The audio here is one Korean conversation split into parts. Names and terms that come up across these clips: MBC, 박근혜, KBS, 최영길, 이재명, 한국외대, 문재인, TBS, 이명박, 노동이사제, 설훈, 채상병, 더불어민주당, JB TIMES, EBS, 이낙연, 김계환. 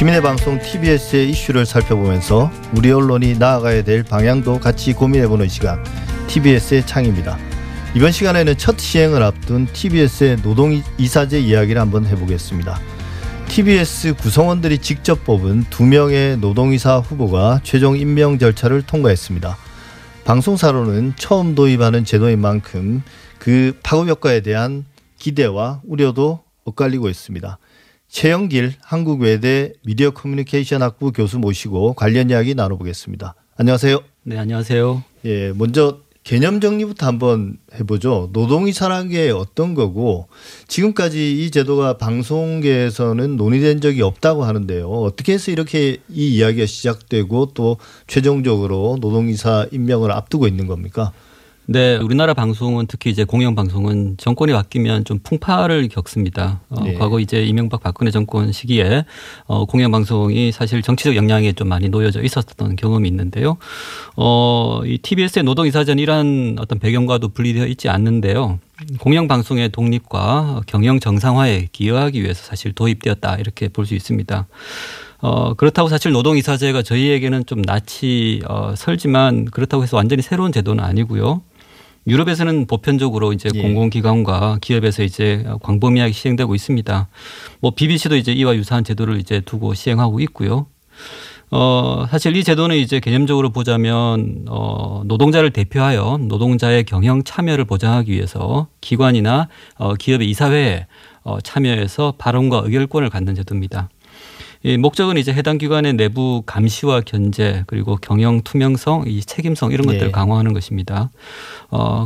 시민의 방송 TBS의 이슈를 살펴보면서 우리 언론이 나아가야 될 방향도 같이 고민해보는 시간, TBS의 창입니다. 이번 시간에는 첫 시행을 앞둔 TBS의 노동이사제 이야기를 한번 해보겠습니다. TBS 구성원들이 직접 뽑은 2명의 노동이사 후보가 최종 임명 절차를 통과했습니다. 방송사로는 처음 도입하는 제도인 만큼 그 파급효과에 대한 기대와 우려도 엇갈리고 있습니다. 최영길 한국외대 미디어 커뮤니케이션 학부 교수 모시고 관련 이야기 나눠보겠습니다. 안녕하세요. 네, 안녕하세요. 예, 먼저 개념 정리부터 한번 해보죠. 노동이사라는 게 어떤 거고, 지금까지 이 제도가 방송계에서는 논의된 적이 없다고 하는데요. 어떻게 해서 이렇게 이 이야기가 시작되고 또 최종적으로 노동이사 임명을 앞두고 있는 겁니까? 네, 우리나라 방송은 특히 이제 공영방송은 정권이 바뀌면 좀 풍파를 겪습니다. 네. 과거 이제 이명박 박근혜 정권 시기에 공영방송이 사실 정치적 영향에 좀 많이 놓여져 있었던 경험이 있는데요. 이 TBS의 노동이사제란 어떤 배경과도 분리되어 있지 않는데요. 공영방송의 독립과 경영 정상화에 기여하기 위해서 사실 도입되었다, 이렇게 볼 수 있습니다. 그렇다고 사실 노동이사제가 저희에게는 좀 낯이 설지만 그렇다고 해서 완전히 새로운 제도는 아니고요. 유럽에서는 보편적으로 이제 예. 공공기관과 기업에서 이제 광범위하게 시행되고 있습니다. 뭐 BBC도 이제 이와 유사한 제도를 이제 두고 시행하고 있고요. 사실 이 제도는 이제 개념적으로 보자면 노동자를 대표하여 노동자의 경영 참여를 보장하기 위해서 기관이나 기업의 이사회에 참여해서 발언과 의결권을 갖는 제도입니다. 이 목적은 이제 해당 기관의 내부 감시와 견제, 그리고 경영 투명성, 이 책임성, 이런 것들을 네. 강화하는 것입니다.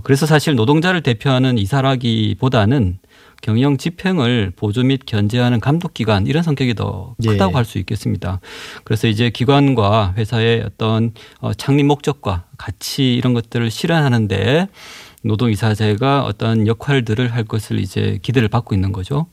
그래서 사실 노동자를 대표하는 이사라기보다는 경영 집행을 보조 및 견제하는 감독기관, 이런 성격이 더 크다고 네. 할 수 있겠습니다. 그래서 이제 기관과 회사의 어떤 창립 목적과 가치, 이런 것들을 실현하는데 노동이사제가 어떤 역할들을 할 것을 이제 기대를 받고 있는 거죠.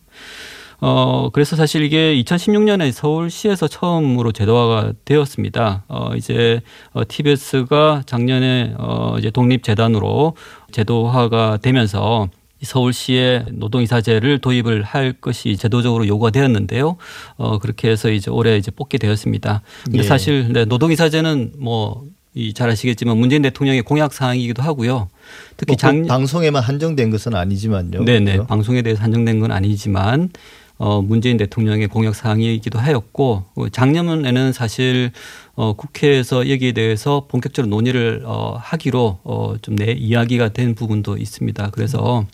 그래서 사실 이게 2016년에 서울시에서 처음으로 제도화가 되었습니다. 이제 TBS가 작년에 이제 독립재단으로 제도화가 되면서 서울시의 노동이사제를 도입을 할 것이 제도적으로 요구가 되었는데요. 그렇게 해서 이제 올해 이제 뽑게 되었습니다. 근데 예. 사실 네, 노동이사제는 뭐 잘 아시겠지만 문재인 대통령의 공약 사항이기도 하고요. 특히 방송에만 한정된 것은 아니지만요. 네네, 그렇죠? 방송에 대해서 한정된 건 아니지만 문재인 대통령의 공약 사항이기도 하였고, 작년에는 사실 국회에서 여기에 대해서 본격적으로 논의를 하기로 좀 내 이야기가 된 부분도 있습니다. 그래서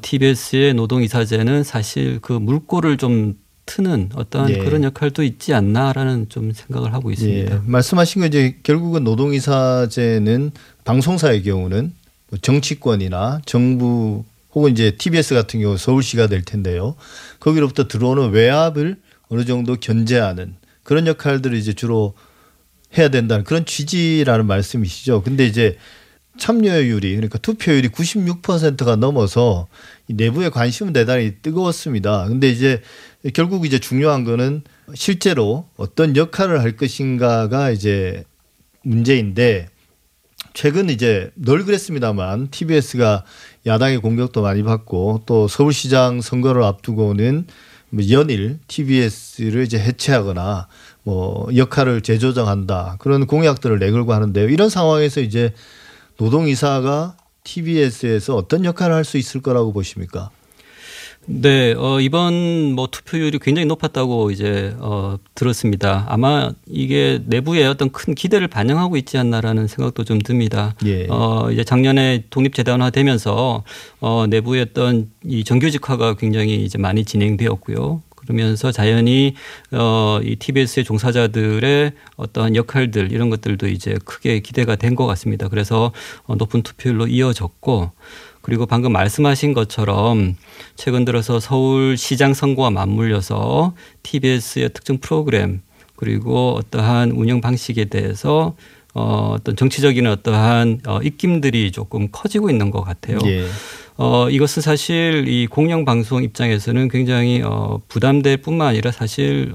TBS의 노동이사제는 사실 그 물꼬를 좀 트는 어떤 네. 그런 역할도 있지 않나라는 좀 생각을 하고 있습니다. 네. 말씀하신 거 이제 결국은 노동이사제는 방송사의 경우는 정치권이나 정부 혹은 이제 TBS 같은 경우 서울시가 될 텐데요. 거기로부터 들어오는 외압을 어느 정도 견제하는 그런 역할들을 이제 주로 해야 된다는 그런 취지라는 말씀이시죠. 근데 이제 참여율이, 그러니까 투표율이 96%가 넘어서 내부의 관심은 대단히 뜨거웠습니다. 근데 이제 결국 이제 중요한 거는 실제로 어떤 역할을 할 것인가가 이제 문제인데, 최근 이제 늘 그랬습니다만 TBS가 야당의 공격도 많이 받고 또 서울시장 선거를 앞두고는 연일 TBS를 이제 해체하거나 뭐 역할을 재조정한다, 그런 공약들을 내걸고 하는데요. 이런 상황에서 이제 노동이사가 TBS에서 어떤 역할을 할 수 있을 거라고 보십니까? 네, 이번 뭐 투표율이 굉장히 높았다고 이제 들었습니다. 아마 이게 내부의 어떤 큰 기대를 반영하고 있지 않나라는 생각도 좀 듭니다. 예. 이제 작년에 독립재단화되면서 내부의 어떤 이 정규직화가 굉장히 이제 많이 진행되었고요. 그러면서 자연히 이 TBS의 종사자들의 어떤 역할들, 이런 것들도 이제 크게 기대가 된 것 같습니다. 그래서 높은 투표율로 이어졌고, 그리고 방금 말씀하신 것처럼 최근 들어서 서울시장 선거와 맞물려서 TBS의 특정 프로그램, 그리고 어떠한 운영 방식에 대해서 어떤 정치적인 어떠한 입김들이 조금 커지고 있는 것 같아요. 예. 이것은 사실 이 공영방송 입장에서는 굉장히 부담될 뿐만 아니라 사실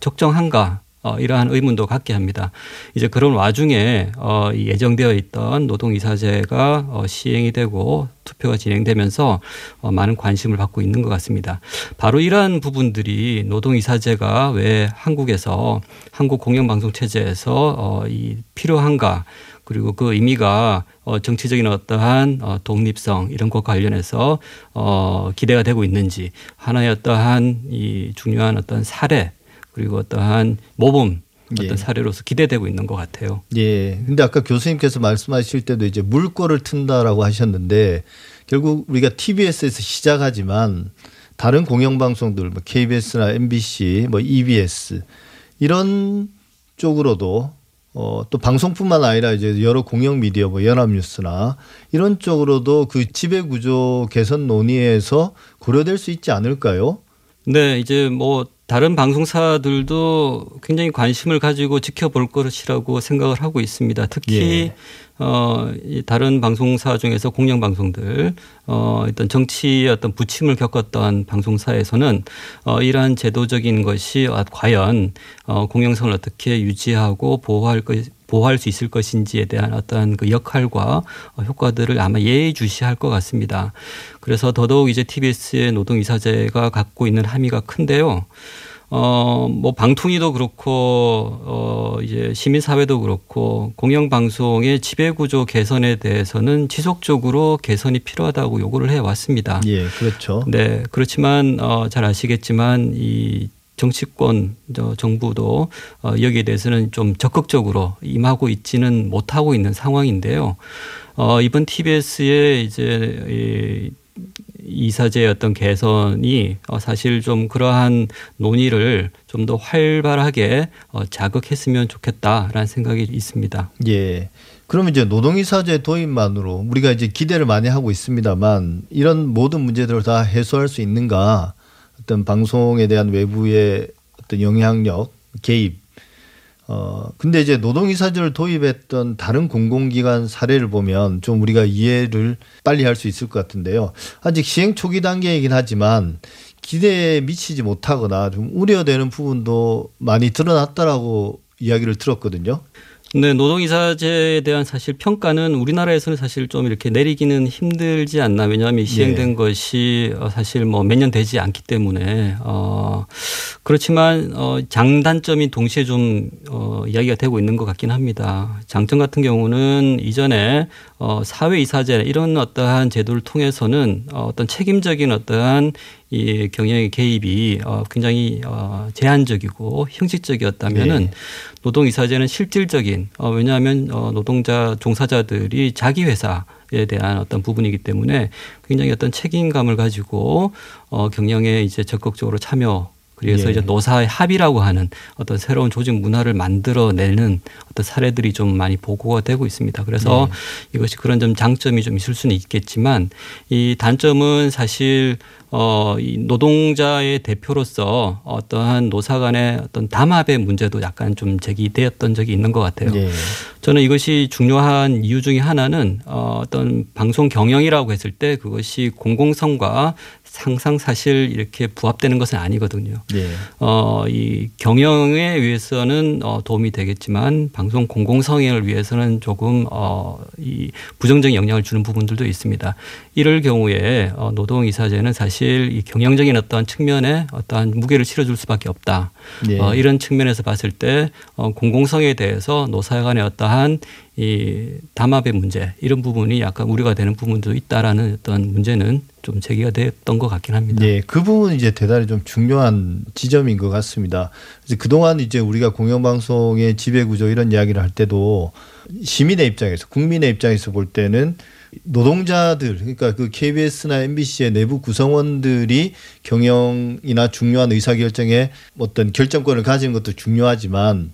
적정한가, 이러한 의문도 갖게 합니다. 이제 그런 와중에 예정되어 있던 노동이사제가 시행이 되고 투표가 진행되면서 많은 관심을 받고 있는 것 같습니다. 바로 이러한 부분들이 노동이사제가 왜 한국에서 한국 공영방송체제에서 필요한가, 그리고 그 의미가 정치적인 어떠한 독립성 이런 것과 관련해서 기대가 되고 있는지, 하나의 어떠한 이 중요한 어떤 사례 그리고 어떠한 모범 어떤 사례로서 기대되고 있는 것 같아요. 예. 근데 아까 교수님께서 말씀하실 때도 이제 물꼬를 튼다라고 하셨는데, 결국 우리가 TBS에서 시작하지만 다른 공영방송들 뭐 KBS나 MBC, 뭐 EBS 이런 쪽으로도 또 방송뿐만 아니라 이제 여러 공영 미디어 뭐 연합뉴스나 이런 쪽으로도 그 지배구조 개선 논의에서 고려될 수 있지 않을까요? 네, 이제 뭐 다른 방송사들도 굉장히 관심을 가지고 지켜볼 것이라고 생각을 하고 있습니다. 특히 다른 방송사 중에서 공영방송들, 일단 정치의 어떤 부침을 겪었던 방송사에서는 이러한 제도적인 것이 과연 공영성을 어떻게 유지하고 보호할 수 있을 것인지에 대한 어떤 그 역할과 효과들을 아마 예의주시할 것 같습니다. 그래서 더더욱 이제 TBS의 노동이사제가 갖고 있는 함의가 큰데요. 뭐 방통위도 그렇고 이제 시민사회도 그렇고 공영방송의 지배구조 개선에 대해서는 지속적으로 개선이 필요하다고 요구를 해왔습니다. 예, 그렇죠. 네, 그렇지만 잘 아시겠지만 이 정치권, 정부도 여기에 대해서는 좀 적극적으로 임하고 있지는 못하고 있는 상황인데요. 이번 TBS의 이제 이사제의 어떤 개선이 사실 좀 그러한 논의를 좀 더 활발하게 자극했으면 좋겠다라는 생각이 있습니다. 예. 그러면 이제 노동이사제 도입만으로 우리가 이제 기대를 많이 하고 있습니다만, 이런 모든 문제들을 다 해소할 수 있는가? 어떤 방송에 대한 외부의 어떤 영향력, 개입. 근데 이제 노동이사제를 도입했던 다른 공공기관 사례를 보면 좀 우리가 이해를 빨리 할 수 있을 것 같은데요. 아직 시행 초기 단계이긴 하지만 기대에 미치지 못하거나 좀 우려되는 부분도 많이 드러났다라고 이야기를 들었거든요. 네, 노동이사제에 대한 사실 평가는 우리나라에서는 사실 좀 이렇게 내리기는 힘들지 않나. 왜냐하면 시행된 것이 사실 뭐 몇 년 되지 않기 때문에 그렇지만 장단점이 동시에 좀 이야기가 되고 있는 것 같긴 합니다. 장점 같은 경우는 이전에 사회이사제 이런 어떠한 제도를 통해서는 어떤 책임적인 어떠한 이 경영의 개입이 굉장히 제한적이고 형식적이었다면은 노동이사제는 실질적인, 왜냐하면 노동자 종사자들이 자기 회사에 대한 어떤 부분이기 때문에 굉장히 어떤 책임감을 가지고 경영에 이제 적극적으로 참여, 그래서 이제 노사의 합의라고 하는 어떤 새로운 조직 문화를 만들어내는 어떤 사례들이 좀 많이 보고가 되고 있습니다. 그래서 이것이 그런 점 장점이 좀 있을 수는 있겠지만, 이 단점은 사실 이 노동자의 대표로서 어떠한 노사 간의 어떤 담합의 문제도 약간 좀 제기되었던 적이 있는 것 같아요. 저는 이것이 중요한 이유 중에 하나는 어떤 방송 경영이라고 했을 때 그것이 공공성과 항상 사실 이렇게 부합되는 것은 아니거든요. 이 경영에 의해서는 도움이 되겠지만 방송 공공성행을 위해서는 조금 이 부정적인 영향을 주는 부분들도 있습니다. 이럴 경우에 노동이사제는 사실 이 경영적인 어떤 측면에 어떠한 무게를 실어줄 수밖에 없다. 이런 측면에서 봤을 때 공공성에 대해서 노사 간의 어떠한 이 담합의 문제 이런 부분이 약간 우려가 되는 부분도 있다라는 어떤 문제는 좀 제기가 됐던 것 같긴 합니다. 네, 그 부분은 이제 대단히 좀 중요한 지점인 것 같습니다. 그래서 그동안 이제 우리가 공영방송의 지배구조 이런 이야기를 할 때도 시민의 입장에서, 국민의 입장에서 볼 때는 노동자들, 그러니까 그 KBS나 MBC의 내부 구성원들이 경영이나 중요한 의사결정에 어떤 결정권을 가지는 것도 중요하지만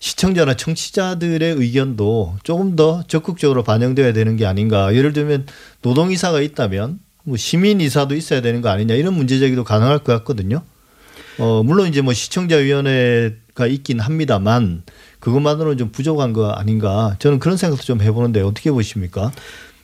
시청자나 청취자들의 의견도 조금 더 적극적으로 반영되어야 되는 게 아닌가. 예를 들면 노동이사가 있다면 뭐 시민이사도 있어야 되는 거 아니냐, 이런 문제제기도 가능할 것 같거든요. 물론 이제 뭐 시청자위원회가 있긴 합니다만 그것만으로는 좀 부족한 거 아닌가, 저는 그런 생각도 좀 해보는데 어떻게 보십니까?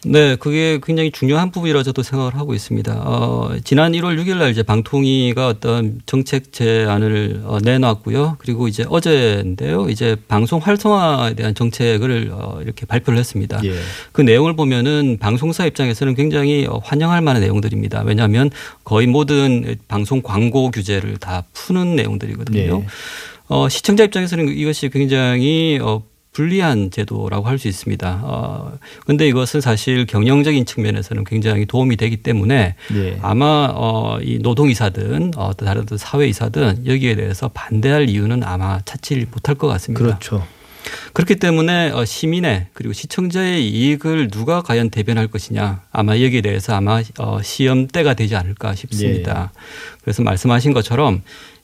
네, 그게 굉장히 중요한 부분이라 저도 생각을 하고 있습니다. 지난 1월 6일 날 이제 방통위가 어떤 정책 제안을 내놨고요. 그리고 이제 어제인데요. 이제 방송 활성화에 대한 정책을 이렇게 발표를 했습니다. 예. 그 내용을 보면은 방송사 입장에서는 굉장히 환영할 만한 내용들입니다. 왜냐하면 거의 모든 방송 광고 규제를 다 푸는 내용들이거든요. 예. 시청자 입장에서는 이것이 굉장히 불리한 제도라고 할 수 있습니다. 그런데 이것은 사실 경영적인 측면에서는 굉장히 도움이 되기 때문에 네. 아마 이 노동이사든 다른 사회이사든 여기에 대해서 반대할 이유는 아마 찾지 못할 것 같습니다. 그렇죠. 그렇기 때문에 시민의 그리고 시청자의 이익을 누가 과연 대변할 것이냐 아마 여기에 대해서 아마 시험대가 되지 않을까 싶습니다. 네. 그래서 말씀하신 것처럼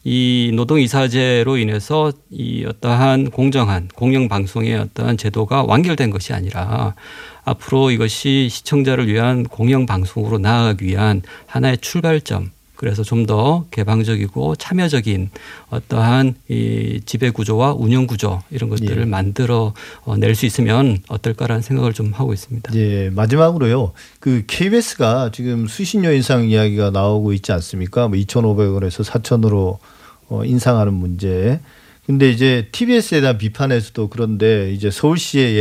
이 노동이사제로 인해서 이 어떠한 공정한 공영방송의 어떠한 제도가 완결된 것이 아니라 앞으로 이것이 시청자를 위한 공영방송으로 나아가기 위한 하나의 출발점, 그래서 좀 더 개방적이고 참여적인 어떠한 이 지배구조와 운영구조 이런 것들을 예. 만들어 낼 수 있으면 어떨까라는 생각을 좀 하고 있습니다. 예, 마지막으로요. 그 KBS가 지금 수신료 인상 이야기가 나오고 있지 않습니까? 뭐 2,500원에서 4,000원으로 인상하는 문제. 근데 이제 TBS에 대한 비판에서도 그런데 이제 서울시의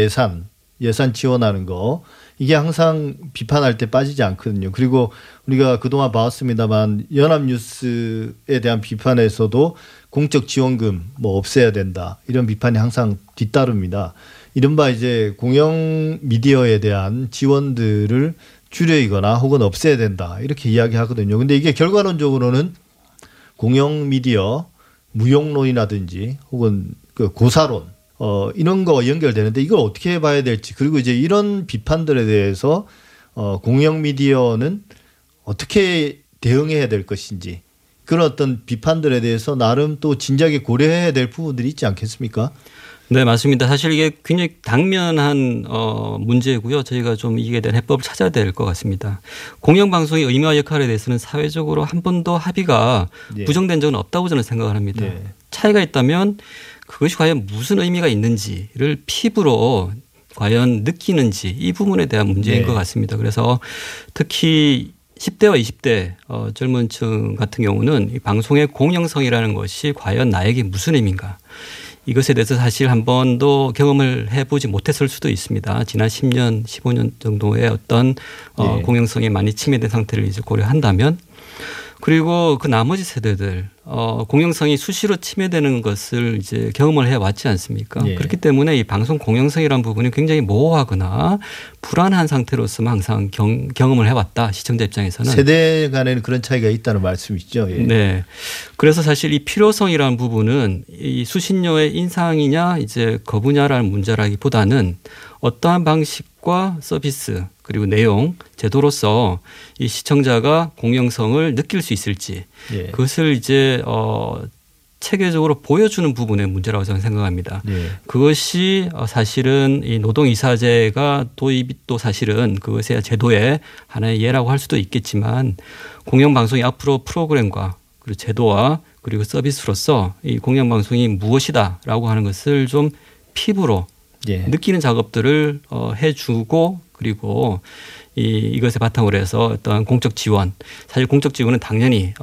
예산 지원하는 거 이게 항상 비판할 때 빠지지 않거든요. 그리고 우리가 그동안 봐왔습니다만 연합뉴스에 대한 비판에서도 공적 지원금 뭐 없애야 된다 이런 비판이 항상 뒤따릅니다. 이른바 이제 공영 미디어에 대한 지원들을 줄이거나 혹은 없애야 된다 이렇게 이야기하거든요. 근데 이게 결과론적으로는 공영 미디어 무용론이라든지 혹은 그 고사론 이런 거 연결되는데 이걸 어떻게 봐야 될지, 그리고 이제 이런 비판들에 대해서 공영 미디어는 어떻게 대응해야 될 것인지 그런 어떤 비판들에 대해서 나름 또 진작에 고려해야 될 부분들이 있지 않겠습니까? 네, 맞습니다. 사실 이게 굉장히 당면한 문제고요. 저희가 좀 이게 대한 해법을 찾아야 될 것 같습니다. 공영방송의 의미와 역할에 대해서는 사회적으로 한 번도 합의가 네. 부정된 적은 없다고 저는 생각을 합니다. 네. 차이가 있다면 그것이 과연 무슨 의미가 있는지를 피부로 과연 느끼는지 이 부분에 대한 문제인 네. 것 같습니다. 그래서 특히 10대와 20대 젊은 층 같은 경우는 이 방송의 공영성이라는 것이 과연 나에게 무슨 의미인가. 이것에 대해서 사실 한 번도 경험을 해보지 못했을 수도 있습니다. 지난 10년, 15년 정도의 어떤 공영성이 많이 침해된 상태를 이제 고려한다면, 그리고 그 나머지 세대들 공영성이 수시로 침해되는 것을 이제 경험을 해왔지 않습니까? 예. 그렇기 때문에 이 방송 공영성이라는 부분이 굉장히 모호하거나 불안한 상태로서만 항상 경험을 해왔다. 시청자 입장에서는. 세대 간에는 그런 차이가 있다는 말씀이시죠. 예. 네. 그래서 사실 이 필요성이라는 부분은 이 수신료의 인상이냐 이제 거부냐라는 문제라기보다는 어떠한 방식과 서비스 그리고 내용 제도로서 이 시청자가 공영성을 느낄 수 있을지 예. 그것을 이제 체계적으로 보여주는 부분의 문제라고 저는 생각합니다. 예. 그것이 사실은 이 노동이사제가 도입이 또 사실은 그것의 제도의 하나의 예라고 할 수도 있겠지만 공영방송이 앞으로 프로그램과 그리고 제도와 그리고 서비스로서 이 공영방송이 무엇이다라고 하는 것을 좀 피부로 예. 느끼는 작업들을 해주고 그리고 이것에 바탕으로 해서 어떤 공적 지원, 사실 공적 지원은 당연히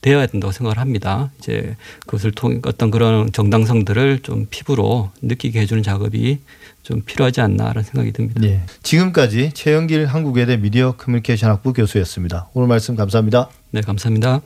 되어야 된다고 생각을 합니다. 이제 그것을 통해 어떤 그런 정당성들을 좀 피부로 느끼게 해주는 작업이 좀 필요하지 않나라는 생각이 듭니다. 네. 지금까지 최영길 한국외대 미디어 커뮤니케이션 학부 교수였습니다. 오늘 말씀 감사합니다. 네, 감사합니다.